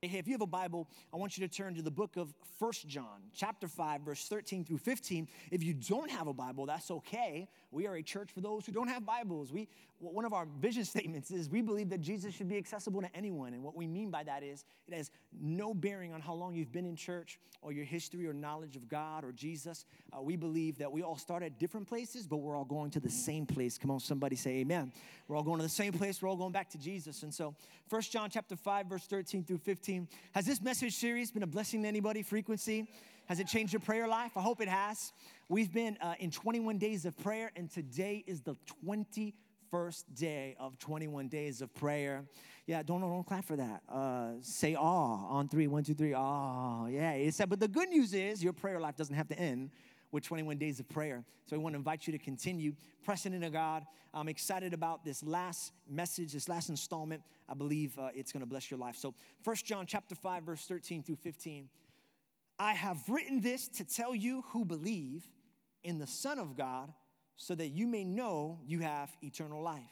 Hey, if you have a Bible, I want you to turn to the book of 1 John, chapter 5, verse 13 through 15. If you don't have a Bible, that's okay. We are a church for those who don't have Bibles. One of our vision statements is we believe that Jesus should be accessible to anyone. And what we mean by that is it has no bearing on how long you've been in church or your history or knowledge of God or Jesus. We believe that we all start at different places, but we're all going to the same place. Come on, somebody say amen. We're all going to the same place. We're all going back to Jesus. And so 1 John chapter 5, verse 13 through 15. Has this message series been a blessing to anybody? Frequency? Has it changed your prayer life? I hope it has. We've been in 21 days of prayer, and today is the 21st day of 21 days of prayer. Yeah, don't clap for that. Say aw on 3, 1, 2, 3. Aw, yeah. It's that. But the good news is your prayer life doesn't have to end with 21 days of prayer. So we want to invite you to continue pressing into God. I'm excited about this last message, this last installment. I believe it's going to bless your life. So 1 John chapter 5, verse 13 through 15. I have written this to tell you who believe in the Son of God, so that you may know you have eternal life.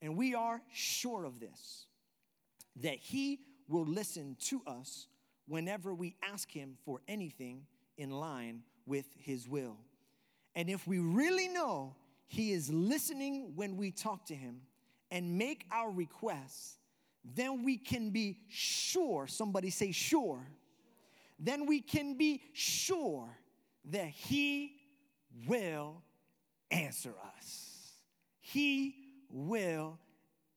And we are sure of this, that he will listen to us whenever we ask him for anything in line with his will. And if we really know he is listening when we talk to him and make our requests, then we can be sure, somebody say sure, then we can be sure that he will answer us. He will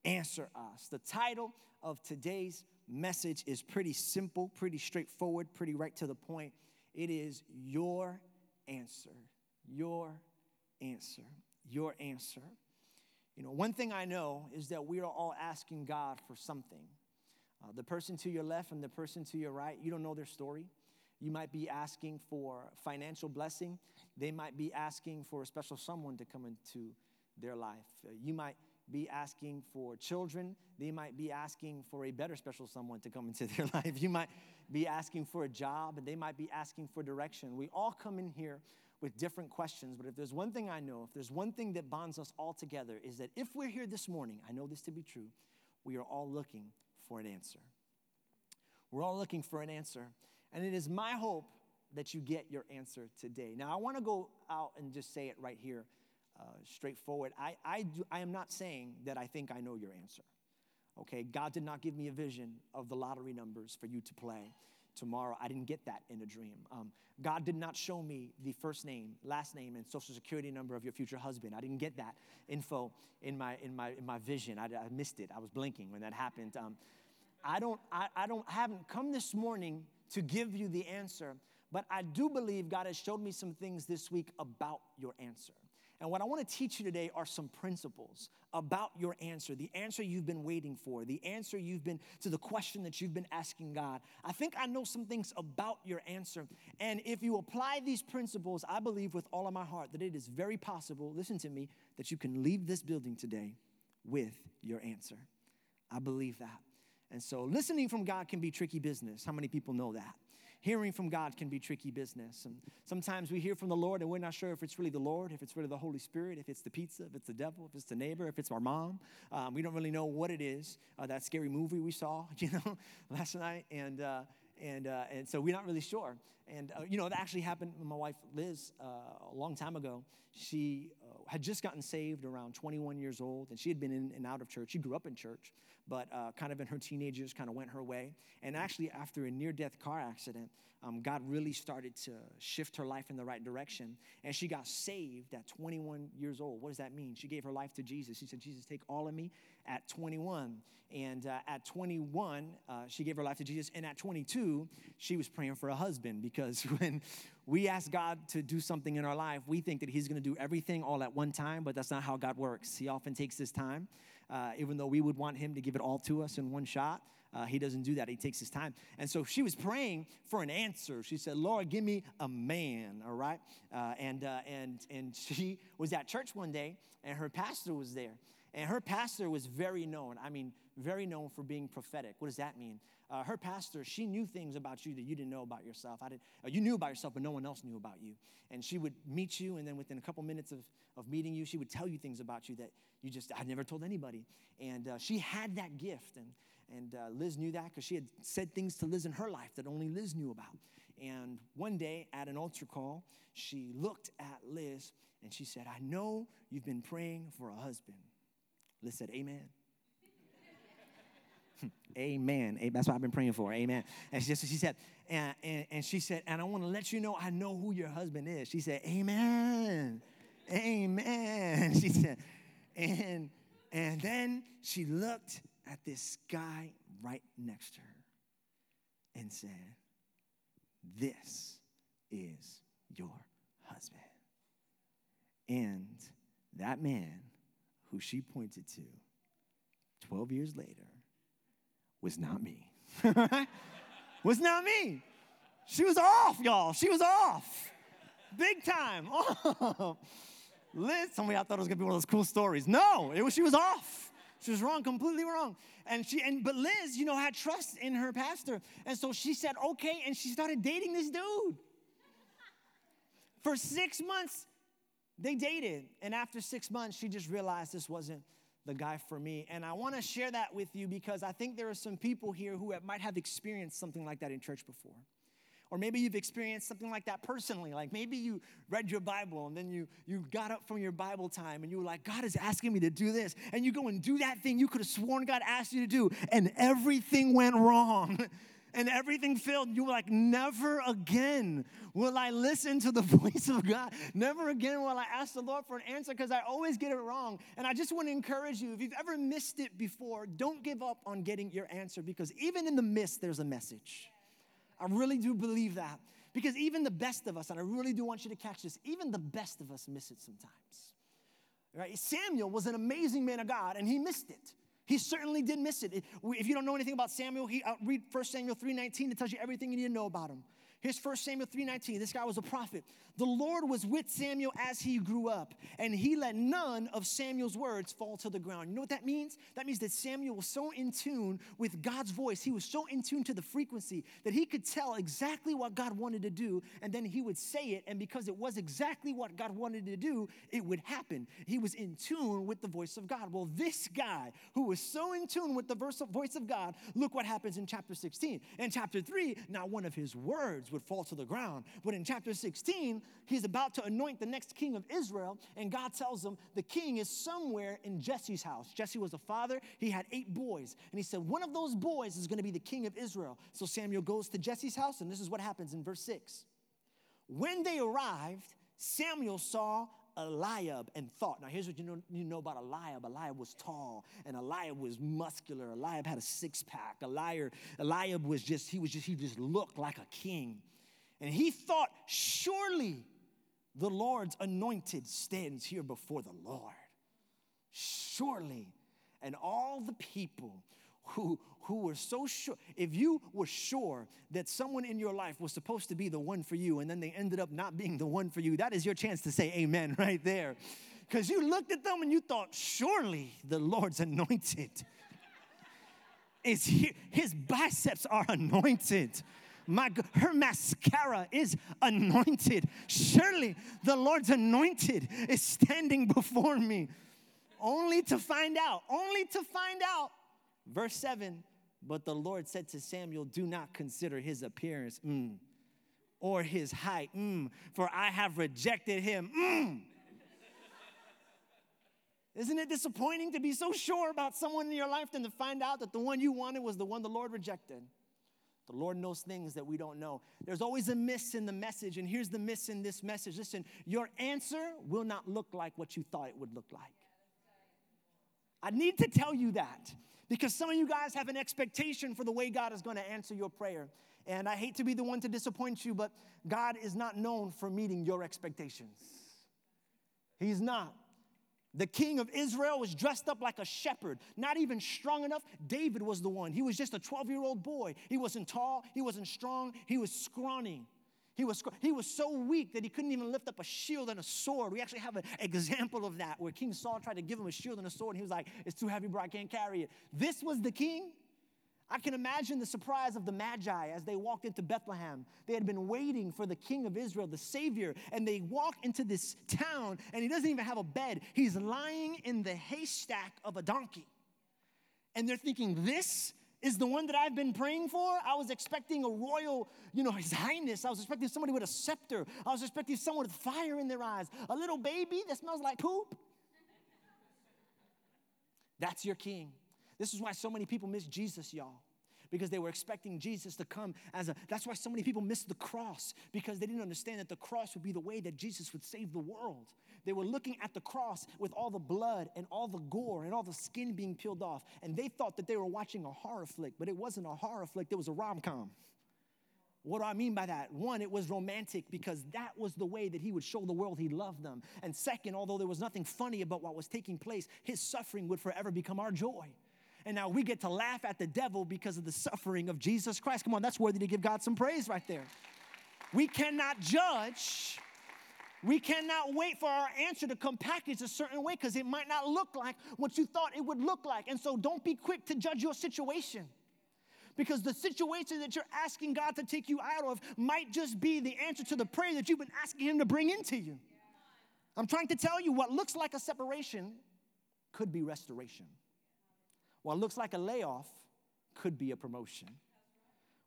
answer us. The title of today's message is pretty simple, pretty straightforward, pretty right to the point. It is your answer, your answer, your answer. You know, one thing I know is that we are all asking God for something. The person to your left and the person to your right, you don't know their story. You might be asking for financial blessing. They might be asking for a special someone to come into their life. You might be asking for children. They might be asking for a better special someone to come into their life. You might be asking for a job, and they might be asking for direction. We all come in here with different questions, but if there's one thing I know, if there's one thing that bonds us all together, is that if we're here this morning, I know this to be true, we are all looking for an answer. We're all looking for an answer, and it is my hope that you get your answer today. Now, I want to go out and just say it right here, straightforward. I am not saying that I think I know your answer. Okay, God did not give me a vision of the lottery numbers for you to play tomorrow. I didn't get that in a dream. God did not show me the first name, last name, and social security number of your future husband. I didn't get that info in my vision. I missed it. I was blinking when that happened. I haven't come this morning to give you the answer, but I do believe God has showed me some things this week about your answer. And what I want to teach you today are some principles about your answer, the answer you've been waiting for, the answer you've been to the question that you've been asking God. I think I know some things about your answer. And if you apply these principles, I believe with all of my heart that it is very possible, listen to me, that you can leave this building today with your answer. I believe that. And so listening from God can be tricky business. How many people know that? Hearing from God can be tricky business. And sometimes we hear from the Lord and we're not sure if it's really the Lord, if it's really the Holy Spirit, if it's the pizza, if it's the devil, if it's the neighbor, if it's our mom. We don't really know what it is. That scary movie we saw, last night. And so we're not really sure. And, that actually happened with my wife, Liz, a long time ago. She had just gotten saved around 21 years old, and she had been in and out of church. She grew up in church, but kind of in her teenage years kind of went her way. And actually, after a near-death car accident, God really started to shift her life in the right direction. And she got saved at 21 years old. What does that mean? She gave her life to Jesus. She said, Jesus, take all of me at 21. And at 21, she gave her life to Jesus. And at 22, she was praying for a husband, because when we ask God to do something in our life, we think that he's going to do everything all at one time, but that's not how God works. He often takes his time, even though we would want him to give it all to us in one shot. He doesn't do that. He takes his time. And so she was praying for an answer. She said, Lord, give me a man, all right? And she was at church one day, and her pastor was there. And her pastor was very known. I mean, very known for being prophetic. What does that mean? Her pastor, she knew things about you that you didn't know about yourself. You knew about yourself, but no one else knew about you. And she would meet you, and then within a couple minutes of meeting you, she would tell you things about you that you just, I never told anybody. And she had that gift. And Liz knew that because she had said things to Liz in her life that only Liz knew about. And one day at an altar call, she looked at Liz, and she said, I know you've been praying for a husband. Liz said, amen. Amen. That's what I've been praying for. Amen. And she said, and I want to let you know, I know who your husband is. She said, amen. Amen. She said, and then she looked at this guy right next to her and said, this is your husband. And that man who she pointed to 12 years later was not me. Was not me. She was off, y'all. She was off. Big time. Oh. Liz, some of y'all thought it was going to be one of those cool stories. No, she was off. She was wrong, completely wrong. But Liz, had trust in her pastor. And so she said, okay, and she started dating this dude. For 6 months, they dated, and after 6 months, she just realized this wasn't the guy for me. And I want to share that with you because I think there are some people here who might have experienced something like that in church before. Or maybe you've experienced something like that personally. Like maybe you read your Bible, and then you got up from your Bible time, and you were like, God is asking me to do this. And you go and do that thing you could have sworn God asked you to do, and everything went wrong. And everything failed. You were like, never again will I listen to the voice of God. Never again will I ask the Lord for an answer because I always get it wrong. And I just want to encourage you, if you've ever missed it before, don't give up on getting your answer because even in the mist, there's a message. I really do believe that because even the best of us, and I really do want you to catch this, even the best of us miss it sometimes. Right? Samuel was an amazing man of God, and he missed it. He certainly did miss it. If you don't know anything about Samuel, read 1 Samuel 3:19. It tells you everything you need to know about him. Here's 1 Samuel 3:19. This guy was a prophet. The Lord was with Samuel as he grew up, and he let none of Samuel's words fall to the ground. You know what that means? That means that Samuel was so in tune with God's voice. He was so in tune to the frequency that he could tell exactly what God wanted to do, and then he would say it, and because it was exactly what God wanted to do, it would happen. He was in tune with the voice of God. Well, this guy who was so in tune with the voice of God, look what happens in chapter 16. In chapter 3, not one of his words would fall to the ground. But in chapter 16, he's about to anoint the next king of Israel, and God tells him the king is somewhere in Jesse's house. Jesse was a father. He had 8 boys. And he said, one of those boys is going to be the king of Israel. So Samuel goes to Jesse's house, and this is what happens in verse 6. When they arrived, Samuel saw Eliab and thought. Now, here's what you know about Eliab. Eliab was tall, and Eliab was muscular. Eliab had a six-pack. Eliab was just, he just looked like a king. And he thought, surely the Lord's anointed stands here before the Lord. Surely. And all the people who were so sure, if you were sure that someone in your life was supposed to be the one for you and then they ended up not being the one for you, that is your chance to say amen right there. Because you looked at them and you thought, surely the Lord's anointed is here. His biceps are anointed. Her mascara is anointed. Surely the Lord's anointed is standing before me. Only to find out, verse 7, but the Lord said to Samuel, do not consider his appearance or his height, for I have rejected him. Isn't it disappointing to be so sure about someone in your life than to find out that the one you wanted was the one the Lord rejected? The Lord knows things that we don't know. There's always a miss in the message, and here's the miss in this message. Listen, your answer will not look like what you thought it would look like. I need to tell you that. Because some of you guys have an expectation for the way God is going to answer your prayer. And I hate to be the one to disappoint you, but God is not known for meeting your expectations. He's not. The king of Israel was dressed up like a shepherd, not even strong enough. David was the one. He was just a 12-year-old boy. He wasn't tall. He wasn't strong. He was scrawny. He was so weak that he couldn't even lift up a shield and a sword. We actually have an example of that where King Saul tried to give him a shield and a sword, and he was like, it's too heavy, bro, I can't carry it. This was the king. I can imagine the surprise of the Magi as they walked into Bethlehem. They had been waiting for the king of Israel, the Savior, and they walk into this town, and he doesn't even have a bed. He's lying in the haystack of a donkey. And they're thinking, this is the one that I've been praying for? I was expecting a royal, His Highness. I was expecting somebody with a scepter. I was expecting someone with fire in their eyes. A little baby that smells like poop. That's your king. This is why so many people miss Jesus, y'all, because they were expecting Jesus to come that's why so many people miss the cross, because they didn't understand that the cross would be the way that Jesus would save the world. They were looking at the cross with all the blood and all the gore and all the skin being peeled off, and they thought that they were watching a horror flick, but it wasn't a horror flick, it was a rom-com. What do I mean by that? One, it was romantic because that was the way that he would show the world he loved them. And second, although there was nothing funny about what was taking place, his suffering would forever become our joy. And now we get to laugh at the devil because of the suffering of Jesus Christ. Come on, that's worthy to give God some praise right there. We cannot judge. We cannot wait for our answer to come packaged a certain way because it might not look like what you thought it would look like. And so don't be quick to judge your situation, because the situation that you're asking God to take you out of might just be the answer to the prayer that you've been asking him to bring into you. I'm trying to tell you, what looks like a separation could be restoration. What looks like a layoff could be a promotion.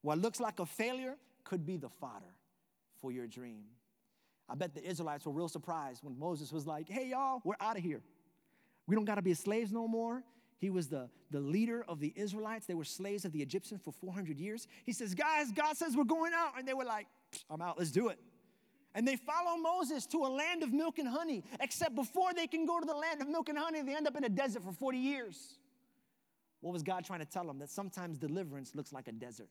What looks like a failure could be the fodder for your dream. I bet the Israelites were real surprised when Moses was like, hey, y'all, we're out of here. We don't got to be slaves no more. He was the leader of the Israelites. They were slaves of the Egyptians for 400 years. He says, guys, God says we're going out. And they were like, I'm out. Let's do it. And they follow Moses to a land of milk and honey, except before they can go to the land of milk and honey, they end up in a desert for 40 years. What was God trying to tell them? That sometimes deliverance looks like a desert.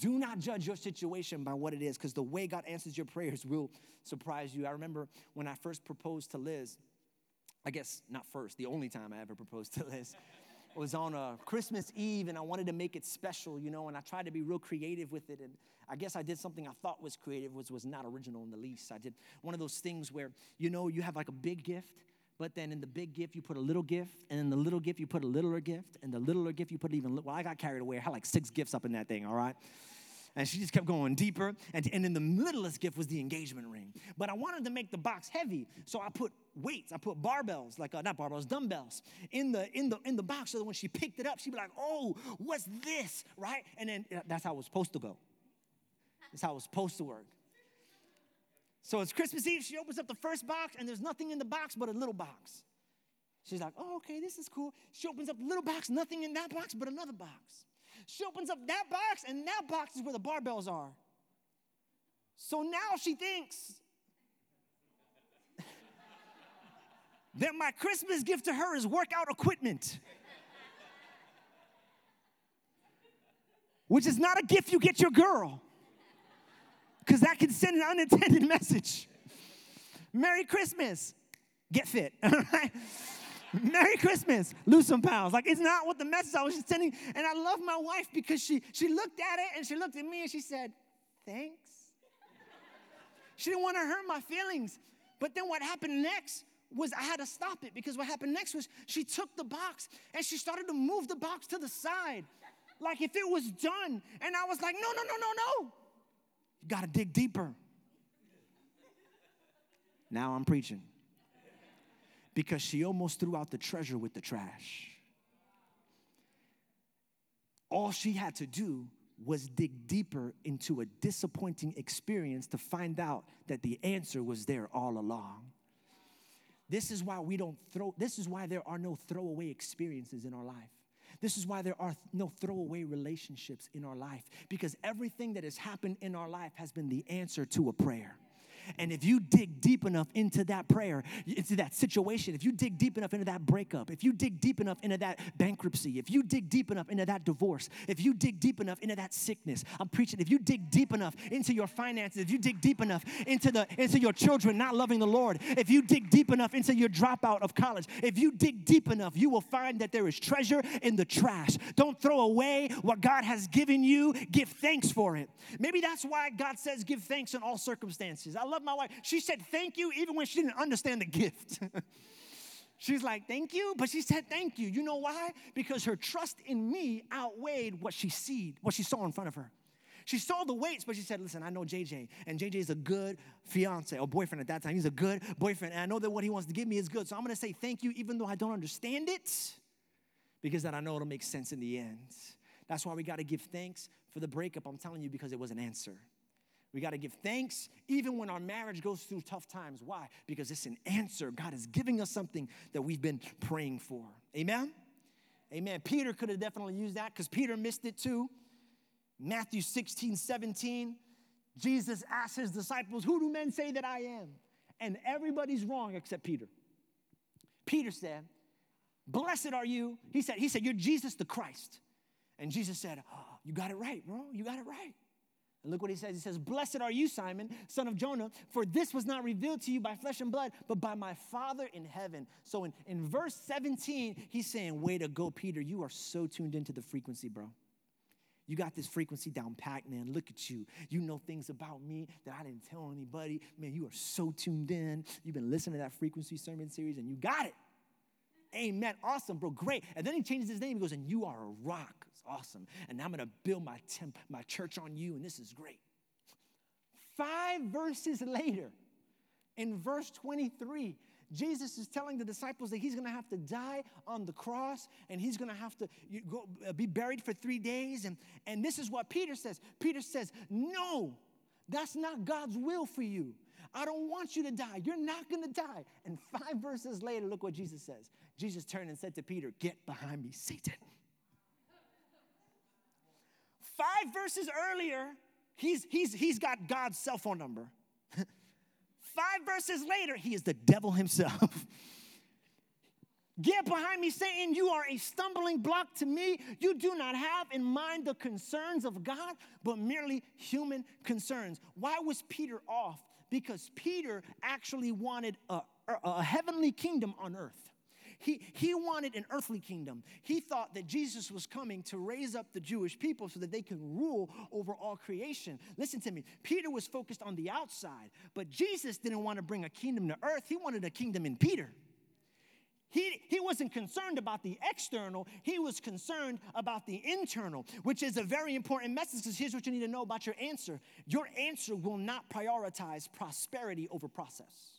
Do not judge your situation by what it is, because the way God answers your prayers will surprise you. I remember when I first proposed to Liz, I guess not first, the only time I ever proposed to Liz, was on a Christmas Eve, and I wanted to make it special, and I tried to be real creative with it, and I guess I did something I thought was creative, which was not original in the least. I did one of those things where, you have like a big gift, but then in the big gift, you put a little gift, and in the little gift, you put a littler gift, and the littler gift, you put even little. Well, I got carried away. I had like 6 gifts up in that thing, all right? And she just kept going deeper, and then the littlest gift was the engagement ring. But I wanted to make the box heavy, so I put weights. I put dumbbells in the box, so that when she picked it up, she'd be like, oh, what's this, right? And then that's how it was supposed to go. That's how it was supposed to work. So it's Christmas Eve, she opens up the first box, and there's nothing in the box but a little box. She's like, oh, okay, this is cool. She opens up the little box, nothing in that box but another box. She opens up that box, and that box is where the barbells are. So now she thinks that my Christmas gift to her is workout equipment, which is not a gift you get your girl, because that can send an unintended message. Merry Christmas. Get fit. All right? Merry Christmas. Lose some pounds. Like, it's not what the message I was just sending. And I love my wife because she looked at it and she looked at me and she said, thanks. She didn't want to hurt my feelings. But then what happened next was I had to stop it, because what happened next was she took the box and she started to move the box to the side, like if it was done. And I was like, no. You got to dig deeper. Now I'm preaching. Because she almost threw out the treasure with the trash. All she had to do was dig deeper into a disappointing experience to find out that the answer was there all along. This is why this is why there are no throwaway experiences in our life. This is why there are no throwaway relationships in our life, because everything that has happened in our life has been the answer to a prayer. And if you dig deep enough into that prayer, into that situation, if you dig deep enough into that breakup, if you dig deep enough into that bankruptcy, if you dig deep enough into that divorce, if you dig deep enough into that sickness, I'm preaching, if you dig deep enough into your finances, if you dig deep enough into your children not loving the Lord, if you dig deep enough into your dropout of college, if you dig deep enough, you will find that there is treasure in the trash. Don't throw away what God has given you. Give thanks for it. Maybe that's why God says give thanks in all circumstances. I love my wife. She said thank you even when she didn't understand the gift. She's like, thank you, but she said thank you. You know why? Because her trust in me outweighed what she saw in front of her. She saw the weights, but she said, listen, I know JJ, and JJ is a good fiance or boyfriend at that time. He's a good boyfriend, and I know that what he wants to give me is good, so I'm going to say thank you even though I don't understand it, because then I know it'll make sense in the end. That's why we got to give thanks for the breakup, I'm telling you, because it was an answer. We got to give thanks even when our marriage goes through tough times. Why? Because it's an answer. God is giving us something that we've been praying for. Amen? Amen. Peter could have definitely used that because Peter missed it too. Matthew 16:17, Jesus asked his disciples, who do men say that I am? And everybody's wrong except Peter. Peter said, blessed are you. He said, you're Jesus the Christ. And Jesus said, oh, you got it right, bro. You got it right. And look what he says. He says, blessed are you, Simon, son of Jonah, for this was not revealed to you by flesh and blood, but by my Father in heaven. So in verse 17, he's saying, way to go, Peter. You are so tuned into the frequency, bro. You got this frequency down packed, man. Look at you. You know things about me that I didn't tell anybody. Man, you are so tuned in. You've been listening to that frequency sermon series, and you got it. Amen. Awesome, bro. Great. And then he changes his name. He goes, and you are a rock. It's awesome. And I'm going to build my church on you, and this is great. 5 verses later, in verse 23, Jesus is telling the disciples that he's going to have to die on the cross and he's going to have to be buried for 3 days. And this is what Peter says. Peter says, no, that's not God's will for you. I don't want you to die. You're not going to die. And 5 verses later, look what Jesus says. Jesus turned and said to Peter, get behind me, Satan. 5 verses earlier, he's got God's cell phone number. 5 verses later, he is the devil himself. Get behind me, Satan. You are a stumbling block to me. You do not have in mind the concerns of God, but merely human concerns. Why was Peter off? Because Peter actually wanted a heavenly kingdom on earth. He wanted an earthly kingdom. He thought that Jesus was coming to raise up the Jewish people so that they can rule over all creation. Listen to me. Peter was focused on the outside, but Jesus didn't want to bring a kingdom to earth. He wanted a kingdom in Peter. He wasn't concerned about the external. He was concerned about the internal, which is a very important message because here's what you need to know about your answer. Your answer will not prioritize prosperity over process.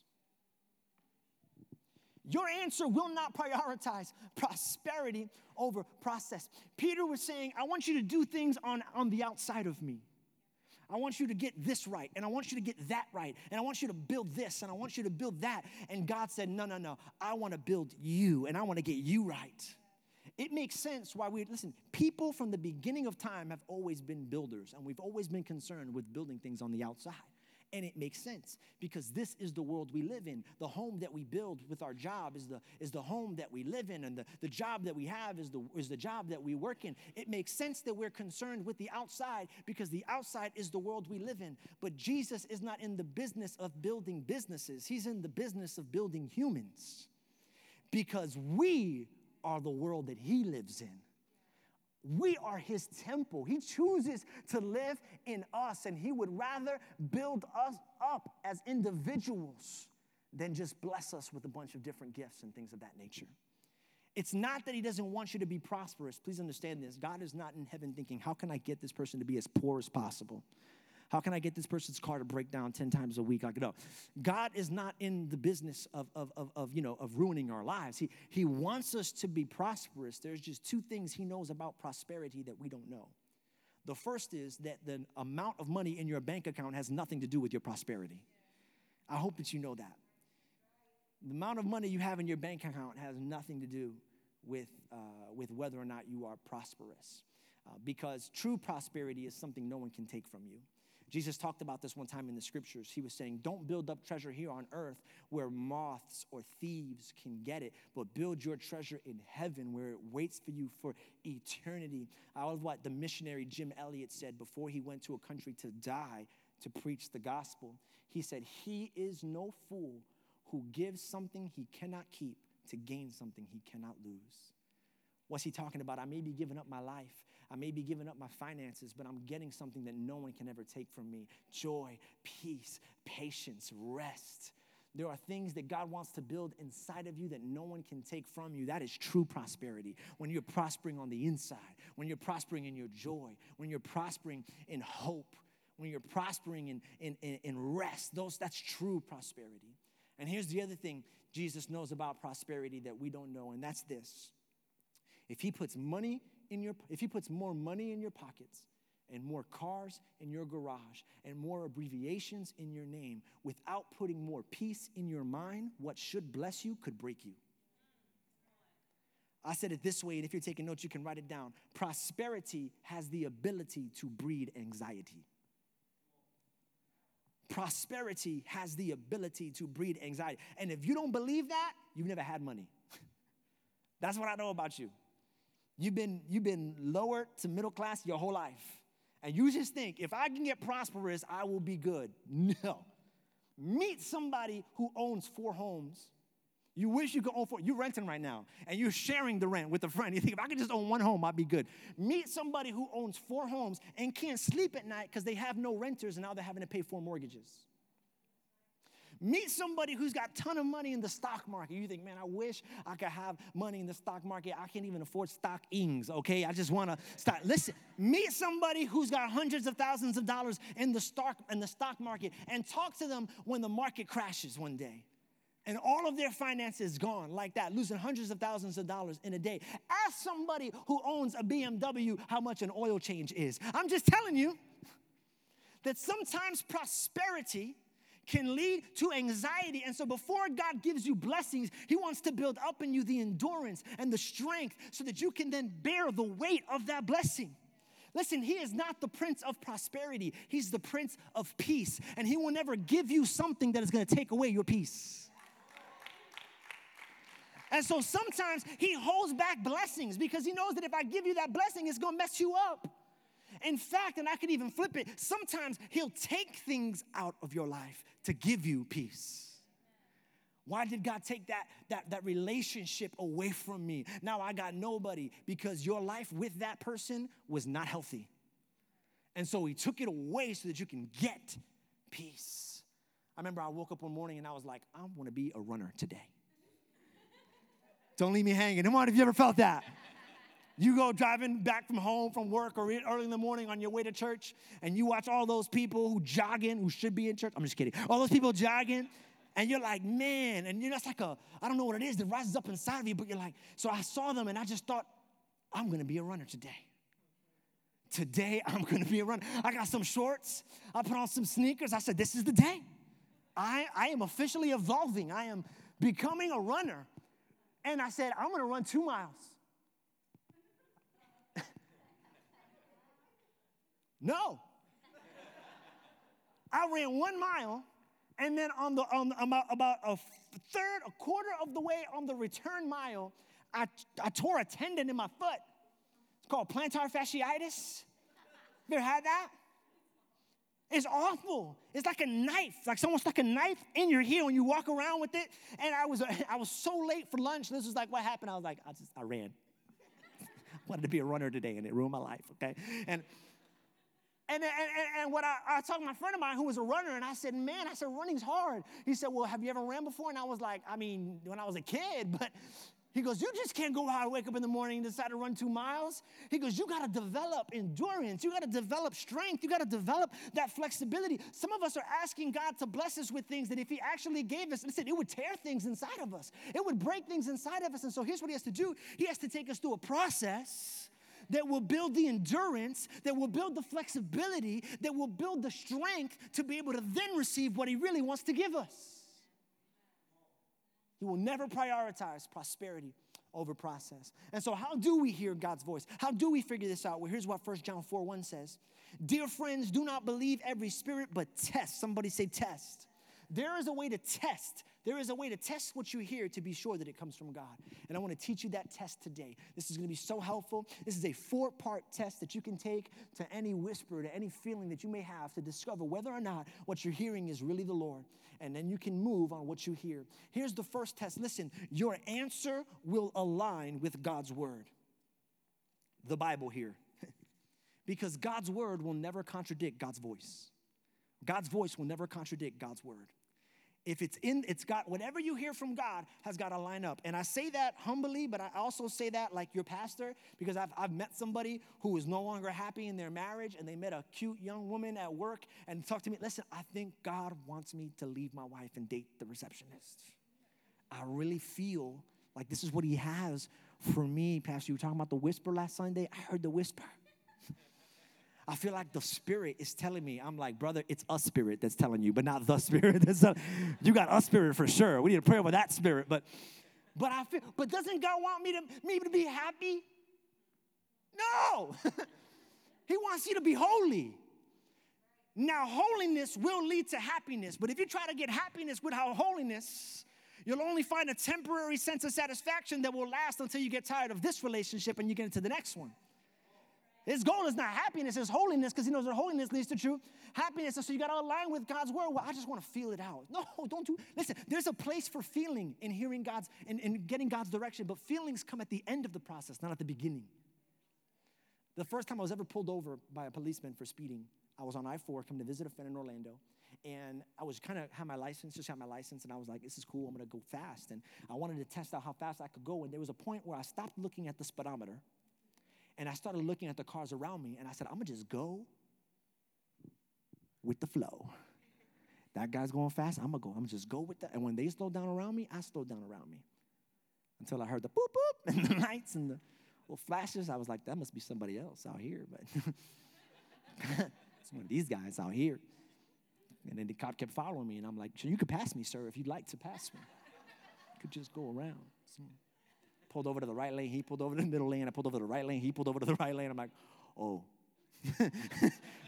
Your answer will not prioritize prosperity over process. Peter was saying, I want you to do things on the outside of me. I want you to get this right, and I want you to get that right, and I want you to build this, and I want you to build that. And God said, no, I want to build you, and I want to get you right. It makes sense why people from the beginning of time have always been builders, and we've always been concerned with building things on the outside. And it makes sense because this is the world we live in. The home that we build with our job is the home that we live in, and the job that we have is the job that we work in. It makes sense that we're concerned with the outside because the outside is the world we live in. But Jesus is not in the business of building businesses. He's in the business of building humans because we are the world that he lives in. We are his temple. He chooses to live in us, and he would rather build us up as individuals than just bless us with a bunch of different gifts and things of that nature. It's not that he doesn't want you to be prosperous. Please understand this. God is not in heaven thinking, how can I get this person to be as poor as possible? How can I get this person's car to break down 10 times a week? No. God is not in the business of ruining our lives. He wants us to be prosperous. There's just 2 things he knows about prosperity that we don't know. The first is that the amount of money in your bank account has nothing to do with your prosperity. I hope that you know that. The amount of money you have in your bank account has nothing to do with whether or not you are prosperous, because true prosperity is something no one can take from you. Jesus talked about this one time in the scriptures. He was saying, don't build up treasure here on earth where moths or thieves can get it, but build your treasure in heaven where it waits for you for eternity. I love what the missionary Jim Elliott said before he went to a country to die to preach the gospel. He said, he is no fool who gives something he cannot keep to gain something he cannot lose. What's he talking about? I may be giving up my life. I may be giving up my finances, but I'm getting something that no one can ever take from me. Joy, peace, patience, rest. There are things that God wants to build inside of you that no one can take from you. That is true prosperity. When you're prospering on the inside, when you're prospering in your joy, when you're prospering in hope, when you're prospering in rest, that's true prosperity. And here's the other thing Jesus knows about prosperity that we don't know, and that's this. If he puts more money in your pockets and more cars in your garage and more abbreviations in your name without putting more peace in your mind, what should bless you could break you. I said it this way, and if you're taking notes, you can write it down. Prosperity has the ability to breed anxiety. Prosperity has the ability to breed anxiety. And if you don't believe that, you've never had money. That's what I know about you. You've been lower to middle class your whole life. And you just think, if I can get prosperous, I will be good. No. Meet somebody who owns 4 homes. You wish you could own 4. You're renting right now, and you're sharing the rent with a friend. You think, if I could just own 1 home, I'd be good. Meet somebody who owns 4 homes and can't sleep at night because they have no renters, and now they're having to pay 4 mortgages. Meet somebody who's got a ton of money in the stock market. You think, man, I wish I could have money in the stock market. I can't even afford stockings, okay? I just want to start. Listen, meet somebody who's got hundreds of thousands of dollars in the stock market and talk to them when the market crashes one day. And all of their finances gone like that, losing hundreds of thousands of dollars in a day. Ask somebody who owns a BMW how much an oil change is. I'm just telling you that sometimes prosperity can lead to anxiety. And so before God gives you blessings, he wants to build up in you the endurance and the strength so that you can then bear the weight of that blessing. Listen, he is not the prince of prosperity. He's the prince of peace. And he will never give you something that is going to take away your peace. And so sometimes he holds back blessings because he knows that if I give you that blessing, it's going to mess you up. In fact, and I could even flip it, sometimes he'll take things out of your life to give you peace. Why did God take that relationship away from me? Now I got nobody, because your life with that person was not healthy. And so he took it away so that you can get peace. I remember I woke up one morning and I was like, I want to be a runner today. Don't leave me hanging. Come on, have you ever felt that? You go driving back from home, from work, or early in the morning on your way to church, and you watch all those people who jogging, who should be in church. I'm just kidding. All those people jogging, and you're like, man, and that's like I don't know what it is that rises up inside of you, but you're like, so I saw them, and I just thought, I'm going to be a runner today. Today, I'm going to be a runner. I got some shorts. I put on some sneakers. I said, this is the day. I am officially evolving. I am becoming a runner. And I said, I'm going to run 2 miles. No. I ran 1 mile, and then about a third, a quarter of the way on the return mile, I tore a tendon in my foot. It's called plantar fasciitis. You ever had that? It's awful. It's like a knife. Like someone stuck a knife in your heel and you walk around with it. And I was so late for lunch. This was like, what happened? I was like, I ran. I wanted to be a runner today and it ruined my life, okay? And what I talked to my friend of mine who was a runner, and I said, man, running's hard. He said, well, have you ever ran before? And I was like, I mean, when I was a kid, but he goes, you just can't go out and wake up in the morning and decide to run 2 miles. He goes, you got to develop endurance. You got to develop strength. You got to develop that flexibility. Some of us are asking God to bless us with things that if he actually gave us, listen, it would tear things inside of us. It would break things inside of us. And so here's what he has to do. He has to take us through a process that will build the endurance, that will build the flexibility, that will build the strength to be able to then receive what he really wants to give us. He will never prioritize prosperity over process. And so how do we hear God's voice? How do we figure this out? Well, here's what 1 John 4:1 says. Dear friends, do not believe every spirit, but test. Somebody say test. There is a way to test. There is a way to test what you hear to be sure that it comes from God. And I want to teach you that test today. This is going to be so helpful. This is a 4-part test that you can take to any whisper, to any feeling that you may have to discover whether or not what you're hearing is really the Lord. And then you can move on what you hear. Here's the first test. Listen, your answer will align with God's word. The Bible here. Because God's word will never contradict God's voice. God's voice will never contradict God's word. If it's got, whatever you hear from God has got to line up. And I say that humbly, but I also say that like your pastor, because I've met somebody who is no longer happy in their marriage, and they met a cute young woman at work and talked to me. Listen, I think God wants me to leave my wife and date the receptionist. I really feel like this is what he has for me. Pastor, you were talking about the whisper last Sunday. I heard the whisper. I feel like the spirit is telling me. I'm like, brother, it's a spirit that's telling you, but not the spirit. You got a spirit for sure. We need to pray over that spirit. But I feel. But doesn't God want me to be happy? No. He wants you to be holy. Now, holiness will lead to happiness. But if you try to get happiness without holiness, you'll only find a temporary sense of satisfaction that will last until you get tired of this relationship and you get into the next one. His goal is not happiness, it's holiness, because he knows that holiness leads to true happiness. And so you got to align with God's word. Well, I just want to feel it out. No, don't do. Listen, there's a place for feeling and hearing God's and getting God's direction, but feelings come at the end of the process, not at the beginning. The first time I was ever pulled over by a policeman for speeding, I was on I-4 coming to visit a friend in Orlando. And I was just had my license, and I was like, this is cool, I'm going to go fast. And I wanted to test out how fast I could go. And there was a point where I stopped looking at the speedometer. And I started looking at the cars around me, and I said, I'm going to just go with the flow. That guy's going fast, I'm going to just go with that. And when they slow down around me, I slowed down around me. Until I heard the boop, boop, and the lights and the little flashes. I was like, that must be somebody else out here. But it's one of these guys out here. And then the cop kept following me, and I'm like, you could pass me, sir, if you'd like to pass me. You could just go around. So, pulled over to the right lane, he pulled over to the middle lane, I pulled over to the right lane, he pulled over to the right lane. I'm like, oh.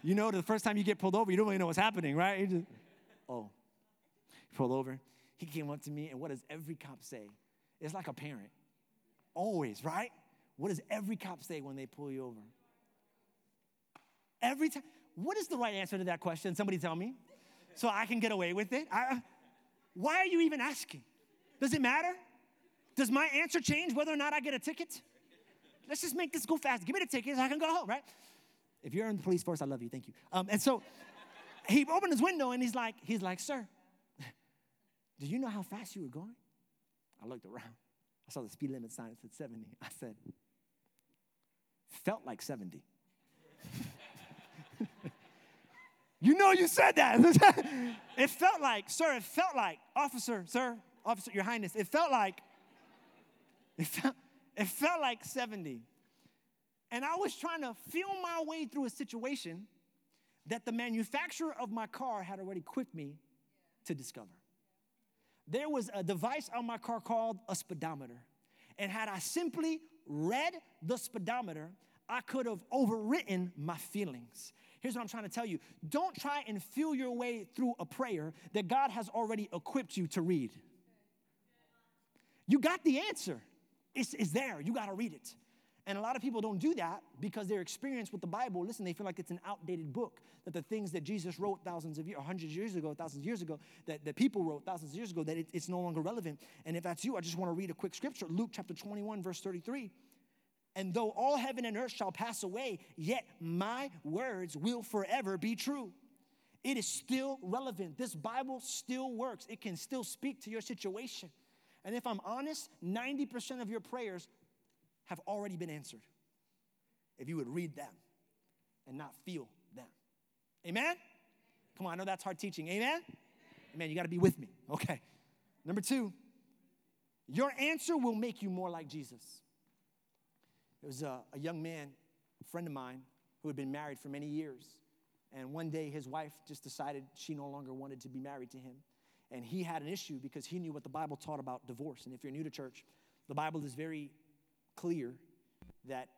You know, the first time you get pulled over, you don't really know what's happening, right? You just, oh. Pulled over. He came up to me, and what does every cop say? It's like a parent. Always, right? What does every cop say when they pull you over? Every time. What is the right answer to that question? Somebody tell me so I can get away with it. Why are you even asking? Does it matter? Does my answer change whether or not I get a ticket? Let's just make this go fast. Give me the ticket so I can go home, right? If you're in the police force, I love you. Thank you. And so he opened his window, and he's like, sir, do you know how fast you were going? I looked around. I saw the speed limit sign. It said 70. I said, felt like 70. You know you said that. It felt like, sir, it felt like, officer, sir, officer, your highness, it felt like. It felt like 70. And I was trying to feel my way through a situation that the manufacturer of my car had already equipped me to discover. There was a device on my car called a speedometer. And had I simply read the speedometer, I could have overwritten my feelings. Here's what I'm trying to tell you. Don't try and feel your way through a prayer that God has already equipped you to read. You got the answer. It's there. You got to read it. And a lot of people don't do that because their experience with the Bible, listen, they feel like it's an outdated book, that the things that Jesus wrote thousands of years ago, that it's no longer relevant. And if that's you, I just want to read a quick scripture, Luke chapter 21, verse 33. And though all heaven and earth shall pass away, yet my words will forever be true. It is still relevant. This Bible still works. It can still speak to your situation. And if I'm honest, 90% of your prayers have already been answered if you would read them and not feel them. Amen? Come on, I know that's hard teaching. Amen? Amen, you got to be with me. Okay. Number 2, your answer will make you more like Jesus. There was a young man, a friend of mine, who had been married for many years. And one day his wife just decided she no longer wanted to be married to him. And he had an issue because he knew what the Bible taught about divorce. And if you're new to church, the Bible is very clear that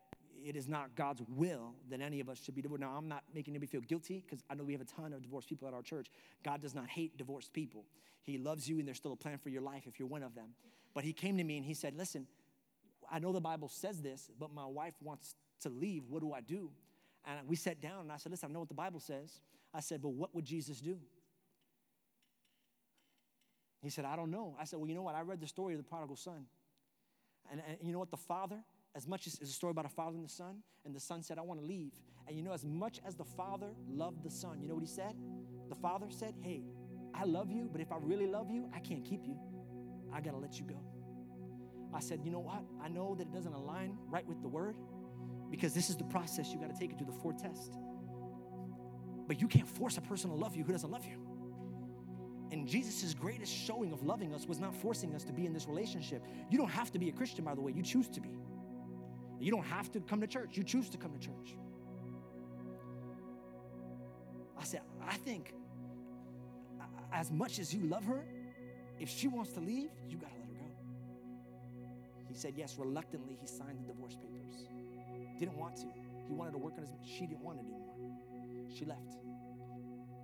it is not God's will that any of us should be divorced. Now, I'm not making anybody feel guilty because I know we have a ton of divorced people at our church. God does not hate divorced people. He loves you, and there's still a plan for your life if you're one of them. But he came to me and he said, listen, I know the Bible says this, but my wife wants to leave. What do I do? And we sat down, and I said, listen, I know what the Bible says. I said, but what would Jesus do? He said, I don't know. I said, well, you know what? I read the story of the prodigal son. And you know what? The father, as much as it's a story about a father and the son said, I want to leave. And you know, as much as the father loved the son, you know what he said? The father said, hey, I love you, but if I really love you, I can't keep you. I got to let you go. I said, you know what? I know that it doesn't align right with the word because this is the process. You got to take it through the fourth test. But you can't force a person to love you who doesn't love you. And Jesus' greatest showing of loving us was not forcing us to be in this relationship. You don't have to be a Christian, by the way. You choose to be. You don't have to come to church. You choose to come to church. I said, I think as much as you love her, if she wants to leave, you got to let her go. He said, yes, reluctantly, he signed the divorce papers. Didn't want to. He wanted to work on his, she didn't want it anymore. She left.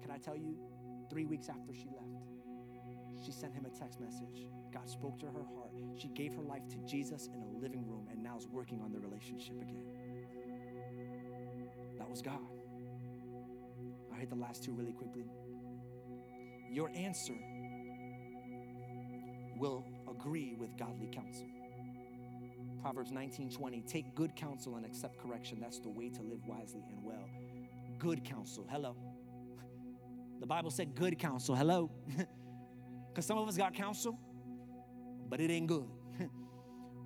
Can I tell you, 3 weeks after she left, she sent him a text message. God spoke to her heart. She gave her life to Jesus in a living room and now is working on the relationship again. That was God. I'll hit the last two really quickly. Your answer will agree with godly counsel. Proverbs 19:20, take good counsel and accept correction. That's the way to live wisely and well. Good counsel, hello. The Bible said good counsel, hello. Because some of us got counsel, but it ain't good.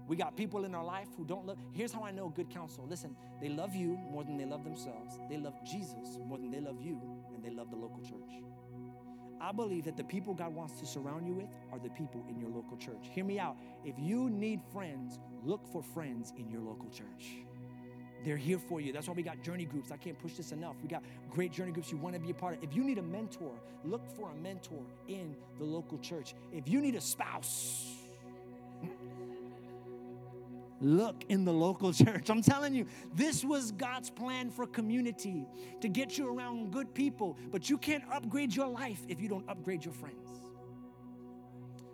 We got people in our life who don't love. Here's how I know good counsel. Listen, they love you more than they love themselves. They love Jesus more than they love you, and they love the local church. I believe that the people God wants to surround you with are the people in your local church. Hear me out. If you need friends, look for friends in your local church. They're here for you. That's why we got journey groups. I can't push this enough. We got great journey groups you want to be a part of. If you need a mentor, look for a mentor in the local church. If you need a spouse, look in the local church. I'm telling you, this was God's plan for community, to get you around good people. But you can't upgrade your life if you don't upgrade your friends.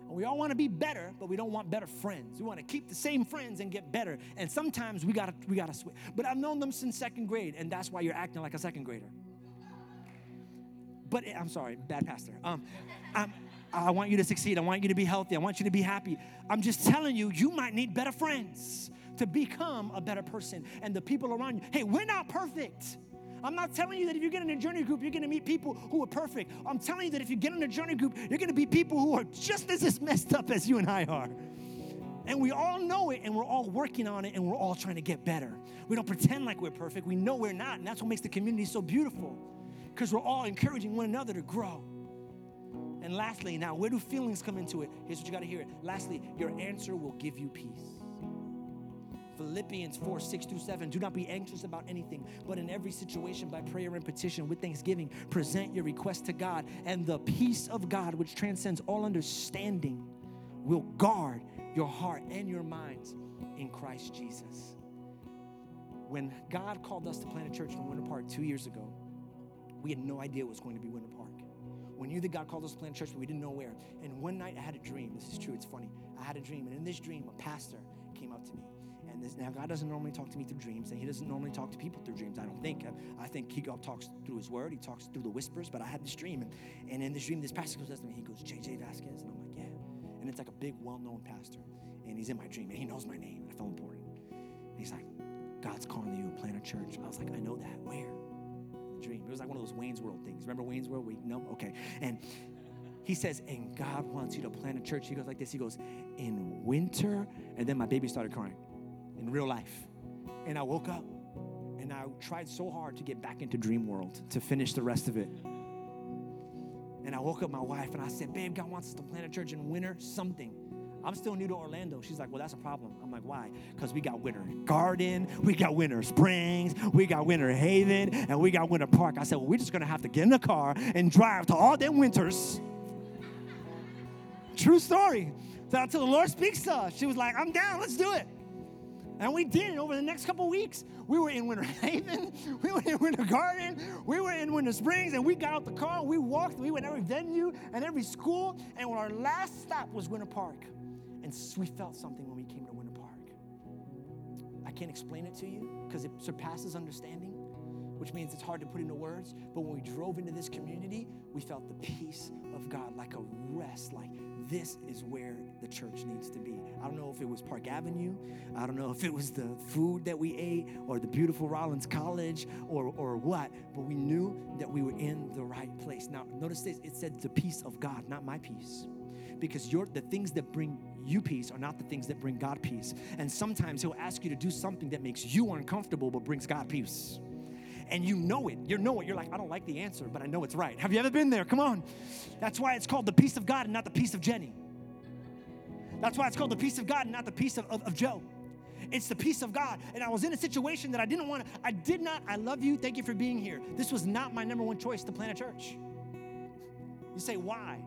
We all want to be better, but we don't want better friends. We want to keep the same friends and get better. And sometimes we gotta switch. But I've known them since second grade, and that's why you're acting like a second grader. But I'm sorry, bad pastor. I want you to succeed. I want you to be healthy. I want you to be happy. I'm just telling you, you might need better friends to become a better person. And the people around you, hey, we're not perfect. I'm not telling you that if you get in a journey group, you're going to meet people who are perfect. I'm telling you that if you get in a journey group, you're going to be people who are just as messed up as you and I are. And we all know it, and we're all working on it, and we're all trying to get better. We don't pretend like we're perfect. We know we're not, and that's what makes the community so beautiful, because we're all encouraging one another to grow. And lastly, now, where do feelings come into it? Here's what you got to hear. Lastly, your answer will give you peace. Philippians 4:6-7, do not be anxious about anything, but in every situation by prayer and petition with thanksgiving, present your request to God, and the peace of God, which transcends all understanding, will guard your heart and your minds in Christ Jesus. When God called us to plant a church in Winter Park 2 years ago, we had no idea it was going to be Winter Park. We knew that God called us to plant a church, but we didn't know where. And one night I had a dream. This is true, it's funny. I had a dream, and in this dream, a pastor came up to me. Now, God doesn't normally talk to me through dreams, and he doesn't normally talk to people through dreams, I don't think. I think he talks through his word. He talks through the whispers, but I had this dream. And in this dream, this pastor comes up to me. He goes, JJ Vasquez. And I'm like, yeah. And it's like a big, well-known pastor. And he's in my dream, and he knows my name. I felt important. And he's like, God's calling you to plant a church. I was like, I know that. Where? The dream. It was like one of those Wayne's World things. Remember Wayne's World? No? Okay. And he says, and God wants you to plant a church. He goes like this. He goes, in winter. And then my baby started crying. In real life. And I woke up, and I tried so hard to get back into dream world to finish the rest of it. And I woke up my wife, and I said, babe, God wants us to plant a church in winter something. I'm still new to Orlando. She's like, well, that's a problem. I'm like, why? Because we got Winter Garden, we got Winter Springs, we got Winter Haven, and we got Winter Park. I said, well, we're just going to have to get in the car and drive to all them winters. True story. So until the Lord speaks to us, she was like, I'm down, let's do it. And we did it over the next couple weeks. We were in Winter Haven. We were in Winter Garden. We were in Winter Springs. And we got out the car. We walked. We went to every venue and every school. And our last stop was Winter Park. And we felt something when we came to Winter Park. I can't explain it to you because it surpasses understanding, which means it's hard to put into words. But when we drove into this community, we felt the peace of God, like a rest, like this is where the church needs to be. I don't know if it was Park Avenue. I don't know if it was the food that we ate or the beautiful Rollins College or what, but we knew that we were in the right place. Now, notice this. It said the peace of God, not my peace, because the things that bring you peace are not the things that bring God peace. And sometimes he'll ask you to do something that makes you uncomfortable but brings God peace. And you know it. You know it. You're like, I don't like the answer, but I know it's right. Have you ever been there? Come on. That's why it's called the peace of God and not the peace of Jenny. That's why it's called the peace of God and not the peace of Joe. It's the peace of God. And I was in a situation that I didn't want to. I love you. Thank you for being here. This was not my number one choice to plant a church. You say, why?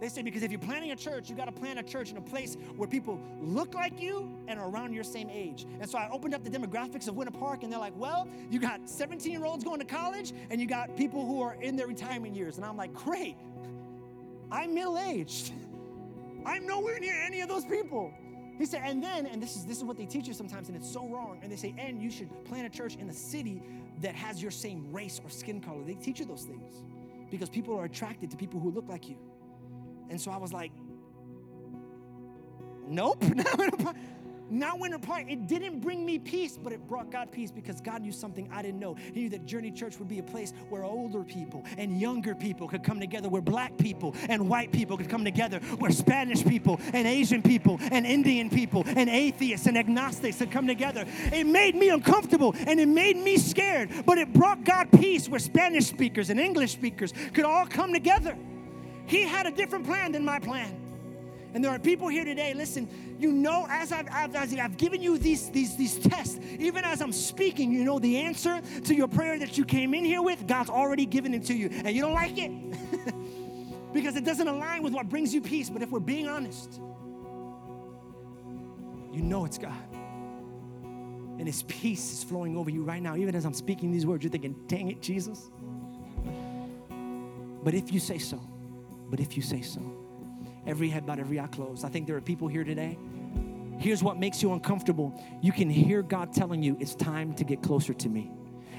They say, because if you're planning a church, you got to plant a church in a place where people look like you and are around your same age. And so I opened up the demographics of Winter Park, and they're like, well, you got 17-year-olds going to college, and you got people who are in their retirement years. And I'm like, great. I'm middle-aged. I'm nowhere near any of those people. He said, and this is what they teach you sometimes, and it's so wrong. And they say, and you should plant a church in a city that has your same race or skin color. They teach you those things because people are attracted to people who look like you. And so I was like, nope, not Winter Park. It didn't bring me peace, but it brought God peace because God knew something I didn't know. He knew that Journey Church would be a place where older people and younger people could come together, where black people and white people could come together, where Spanish people and Asian people and Indian people and atheists and agnostics could come together. It made me uncomfortable and it made me scared, but it brought God peace where Spanish speakers and English speakers could all come together. He had a different plan than my plan. And there are people here today, listen, you know, as I've given you these tests, even as I'm speaking, you know the answer to your prayer that you came in here with, God's already given it to you. And you don't like it because it doesn't align with what brings you peace. But if we're being honest, you know it's God. And his peace is flowing over you right now. Even as I'm speaking these words, you're thinking, dang it, Jesus. But if you say so, every head bowed, every eye closed. I think there are people here today. Here's what makes you uncomfortable. You can hear God telling you, it's time to get closer to me.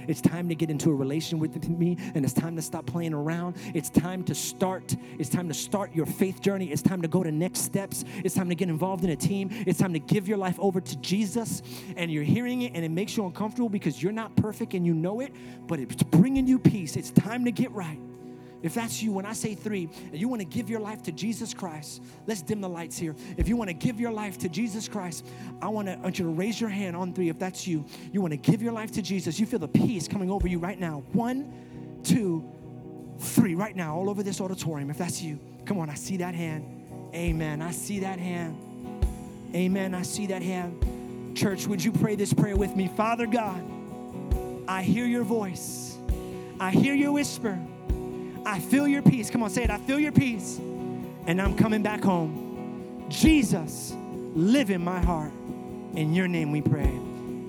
It's time to get into a relation with me, and it's time to stop playing around. It's time to start. It's time to start your faith journey. It's time to go to next steps. It's time to get involved in a team. It's time to give your life over to Jesus, and you're hearing it, and it makes you uncomfortable because you're not perfect, and you know it, but it's bringing you peace. It's time to get right. If that's you, when I say three, and you want to give your life to Jesus Christ, let's dim the lights here. If you want to give your life to Jesus Christ, I want you to raise your hand on three. If that's you, you want to give your life to Jesus. You feel the peace coming over you right now. 1, 2, 3, right now, all over this auditorium. If that's you, come on, I see that hand. Amen. I see that hand. Amen. I see that hand. Church, would you pray this prayer with me? Father God, I hear your voice. I hear your whisper. I feel your peace. Come on, say it. I feel your peace, and I'm coming back home. Jesus, live in my heart. In your name we pray.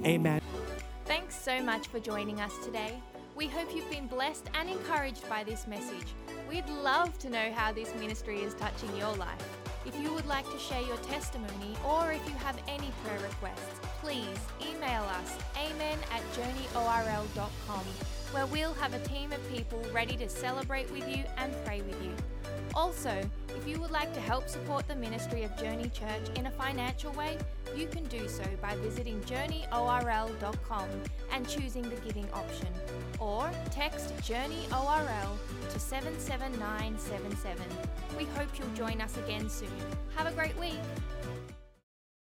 Amen. Thanks so much for joining us today. We hope you've been blessed and encouraged by this message. We'd love to know how this ministry is touching your life. If you would like to share your testimony, or if you have any prayer requests, please email us amen@journeyorl.com. where we'll have a team of people ready to celebrate with you and pray with you. Also, if you would like to help support the ministry of Journey Church in a financial way, you can do so by visiting JourneyORL.com and choosing the giving option, or text JourneyORL to 77977. We hope you'll join us again soon. Have a great week.